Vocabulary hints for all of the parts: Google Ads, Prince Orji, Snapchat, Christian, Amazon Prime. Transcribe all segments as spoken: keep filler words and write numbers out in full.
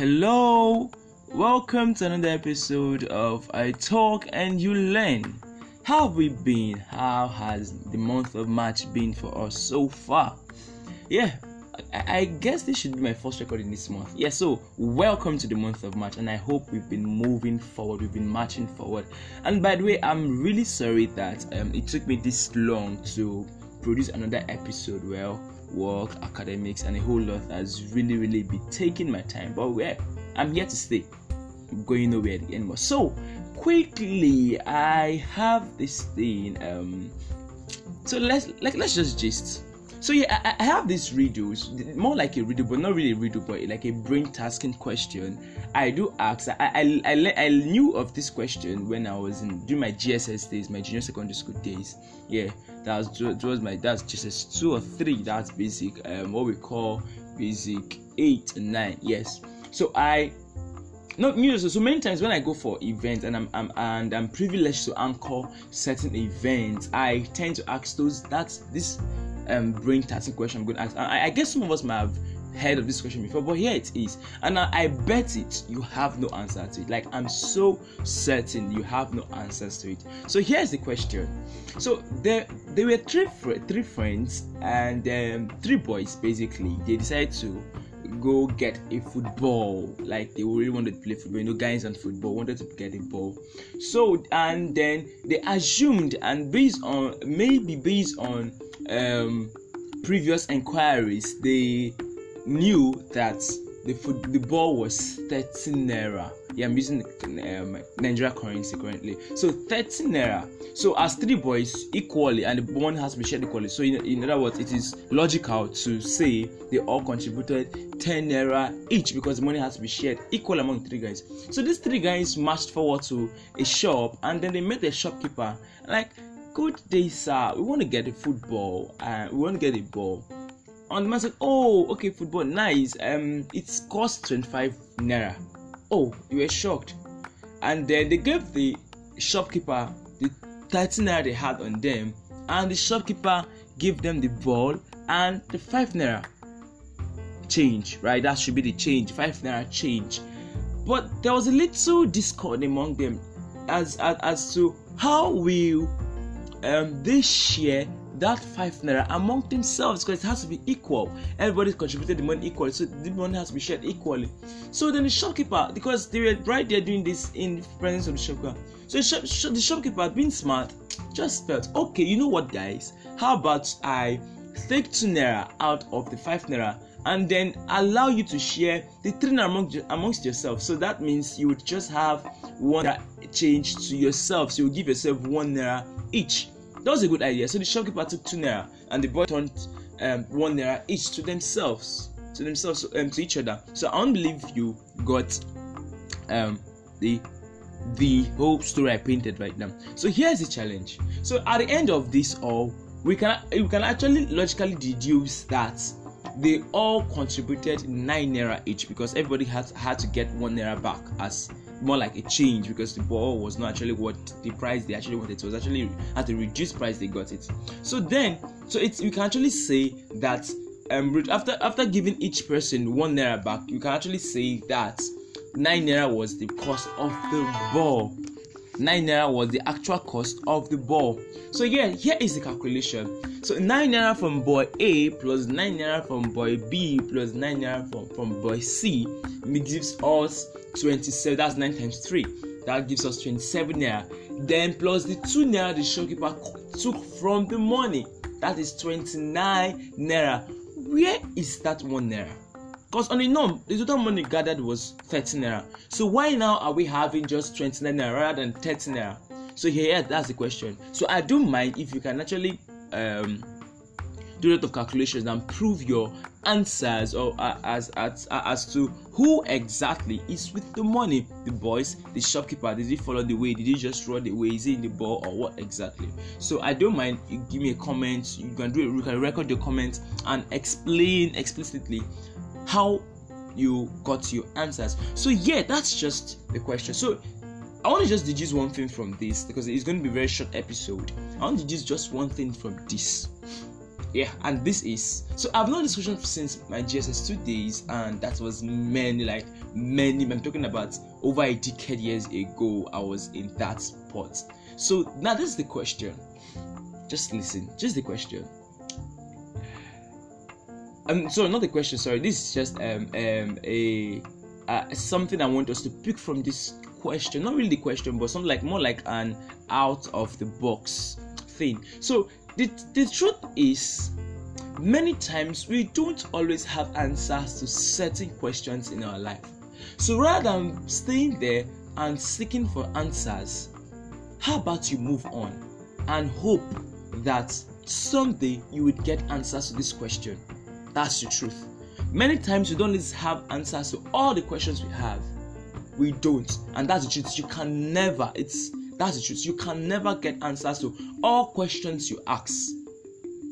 Hello, welcome to another episode of I Talk and You Learn. How have we been? How has the month of March been for us so far? Yeah, I, I guess this should be my first record in this month. Yeah, so welcome to the month of March, and I hope we've been moving forward, we've been marching forward. And by the way, I'm really sorry that um, it took me this long to produce another episode. Well, work, academics, and a whole lot has really, really been taking my time. But well, I'm here to stay. I'm going nowhere anymore. So quickly, I have this thing. Um, so let's like let's just gist. So yeah, I, I have this riddles, more like a riddle, but not really a riddle, but like a brain tasking question. I do ask. I I, I I knew of this question when I was in during my G S S days, my junior secondary school days. Yeah, that was, that was my that's G S S two or three. That's basic. Um, what we call basic eight and nine. Yes. So I. Not you know, so, so many times when I go for events and I'm, I'm and I'm privileged to anchor certain events, I tend to ask those that's this. Um, brain tasking question I'm going to ask. I, I guess some of us might have heard of this question before, but here it is, and I, I bet it you have no answer to it. Like, I'm so certain you have no answers to it. So here's the question. So there there were three three friends and um, three boys. Basically, they decided to go get a football. Like, they really wanted to play football, you know, guys and football, wanted to get a ball. So, and then they assumed, and based on maybe based on um previous inquiries, they knew that the foot, the ball was thirteen naira. Yeah, I'm using um, Nigeria currency currently. So thirteen naira. So as three boys equally, and the one has to be shared equally. So in, in other words, it is logical to say they all contributed ten naira each, because the money has to be shared equal among three guys. So these three guys marched forward to a shop, and then they met the shopkeeper. Like, good day, sir. We want to get a football. Uh, we want to get a ball. And the man said, "Oh, okay, football, nice. Um, it's cost twenty-five naira." Oh, you were shocked. And then they gave the shopkeeper the thirteen naira they had on them, and the shopkeeper gave them the ball and the five naira change, right? That should be the change, five naira change. But there was a little discord among them as as, as to how will um, they share that five naira among themselves, because it has to be equal. Everybody's contributed the money equally, so the money has to be shared equally. So then the shopkeeper, because they were right there doing this in the presence of the shopkeeper, so the, shop, sh- the shopkeeper, being smart, just felt, okay, you know what, guys, how about I take two naira out of the five naira and then allow you to share the three naira among, amongst yourselves. So that means you would just have one change to yourself, so you give yourself one naira each. That was a good idea. So the shopkeeper took two naira, and the boy turned um, one naira each to themselves, to themselves, um, to each other. So I don't believe you got um, the the whole story I painted right now. So here's the challenge. So at the end of this all, we can we can actually logically deduce that they all contributed nine naira each, because everybody had had to get one naira back as more like a change, because the ball was not actually what the price they actually wanted. It was actually at a reduced price they got it. So then, so it's you can actually say that um after after giving each person one naira back, you can actually say that nine naira was the cost of the ball. Nine naira was the actual cost of the ball. So yeah, here is the calculation. So nine naira from boy A plus nine naira from boy B plus nine naira from from boy C gives us twenty-seven. That's nine times three. That gives us twenty-seven naira. Then plus the two naira the shopkeeper took from the money. That is twenty-nine naira. Where is that one naira? Because on the norm, the total money gathered was thirteen naira. So why now are we having just twenty-nine naira rather than thirteen naira? So here, that's the question. So I don't mind if you can actually um, do a lot of calculations and prove your answers, or uh, as, as as to who exactly is with the money. The boys, the shopkeeper, did he follow the way? Did he just run the way? Is he in the ball, or what exactly? So I don't mind. You give me a comment. You can do it. You can record your comments and explain explicitly how you got your answers. So yeah, that's just the question. So I want to just deduce one thing from this, because it's going to be a very short episode. I want to deduce just one thing from this. Yeah, and this is, so I've known this question since my G S S two days, and that was many, like many, I'm talking about over a decade years ago, I was in that spot. So now this is the question. Just listen, just the question. Um, sorry, not the question, sorry, this is just um, um, a uh, something I want us to pick from this question, not really the question, but something like more like an out of the box thing. So the, the truth is, many times we don't always have answers to certain questions in our life. So rather than staying there and seeking for answers, how about you move on and hope that someday you would get answers to this question? That's the truth. Many times we don't have answers to all the questions we have. We don't, and that's the truth. You can never. It's that's the truth. You can never get answers to all questions you ask.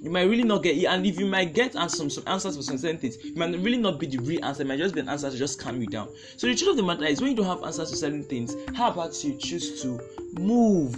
You might really not get, and if you might get some some answers for some certain things, it might really not be the real answer. It might just be an answer to just calm you down. So the truth of the matter is, when you don't have answers to certain things, how about you choose to move?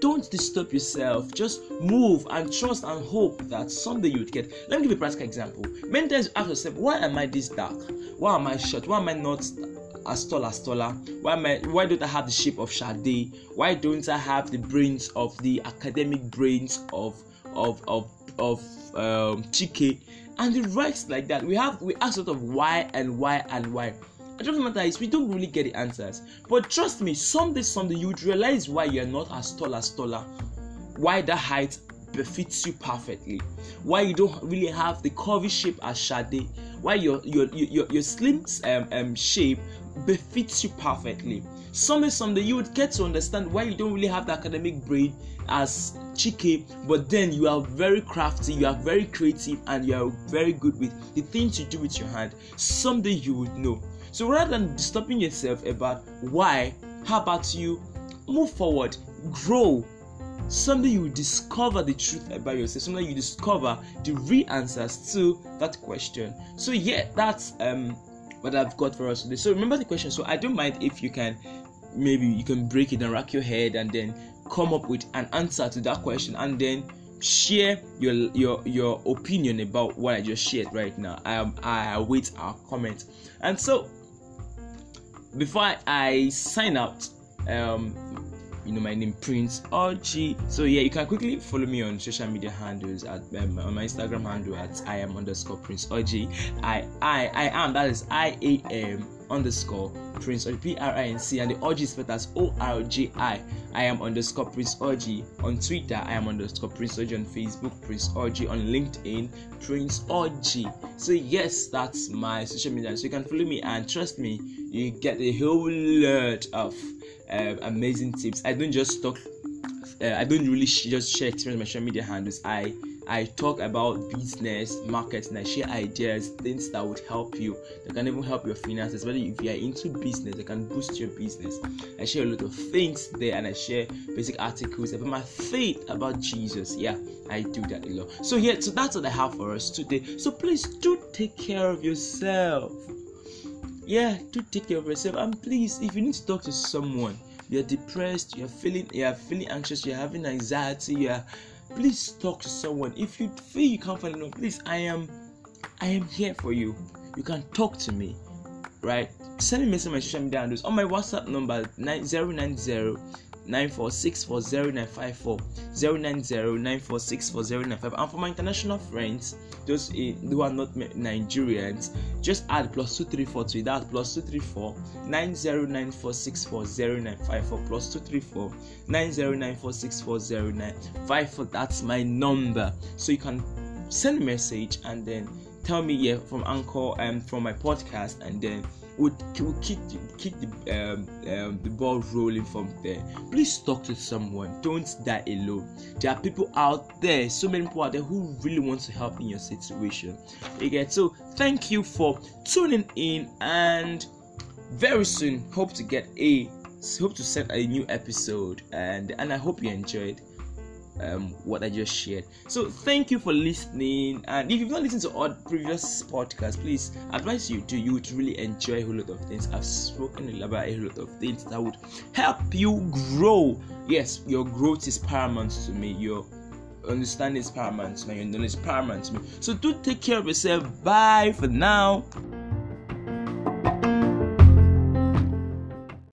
Don't disturb yourself. Just move and trust and hope that someday you would get. Let me give you a practical example. Many times you ask yourself, why am I this dark? Why am I short? Why am I not as tall as taller? Why am I, why don't I have the shape of Sade? Why don't I have the brains of the academic brains of of of of um, Chike? And the rest like that. We have we ask sort of why and why and why. It doesn't matter, is we don't really get the answers. But trust me, someday, someday, you would realize why you're not as tall as taller. Why that height befits you perfectly. Why you don't really have the curvy shape as Sade. Why your your your, your slim um, um, shape befits you perfectly. Someday, someday, you would get to understand why you don't really have the academic brain as Chike, but then you are very crafty, you are very creative, and you are very good with the things you do with your hand. Someday you would know. So rather than stopping yourself about why, how about you move forward, grow. Someday you will discover the truth about yourself. Someday you discover the real answers to that question. So yeah, that's um what I've got for us today. So remember the question. So I don't mind if you can, maybe you can break it and rack your head and then come up with an answer to that question and then share your your your opinion about what I just shared right now. I am I await our comment. And so before I, I sign out, um, you know my name, Prince Orji. So yeah, you can quickly follow me on social media handles at um, on my Instagram handle at I am underscore Prince Orji. I I I am that is I A M underscore Prince Orji, P R I N C, and the Orji is spelled as O R J I. I am underscore Prince Orji on Twitter. I am underscore Prince Orji on Facebook. Prince Orji on LinkedIn. Prince Orji. So yes, that's my social media. So you can follow me, and trust me, you get a whole lot of uh, amazing tips. I don't just talk. Uh, I don't really sh- just share experience on my social media handles. I I talk about business, markets, and I share ideas, things that would help you, that can even help your finances, especially if you are into business, that can boost your business. I share a lot of things there, and I share basic articles about my faith, about Jesus. Yeah, I do that a lot. So yeah, so that's what I have for us today. So please do take care of yourself. Yeah, do take care of yourself. And please, if you need to talk to someone, you're depressed, you're feeling, you're feeling anxious, you're having anxiety, you're please talk to someone. If you feel you can't find anyone, please, I am, I am here for you. You can talk to me, right? Send me a message on my social media handles on my WhatsApp number nine zero nine zero nine four six four zero nine five four zero nine zero nine four six four zero nine five, and for my international friends, those who are not Nigerians, just add plus two three four to that, plus two three four nine zero nine four six four zero nine five four plus two three four nine zero nine four six four zero nine five four. That's my number. So you can send a message and then tell me yeah from Anchor and um, from my podcast, and then Would we'll keep keep the um, um, the ball rolling from there. Please talk to someone. Don't die alone. There are people out there, so many people out there who really want to help in your situation. Okay, so thank you for tuning in, and very soon hope to get a hope to set a new episode, and and I hope you enjoyed Um, what I just shared. So thank you for listening, and if you've not listened to all previous podcasts, please advise you to you would really enjoy a whole lot of things. I've spoken about a whole lot of things that would help you grow. Yes, your growth is paramount to me. Your understanding is paramount to me. Your knowledge is paramount to me. So do take care of yourself. Bye for now.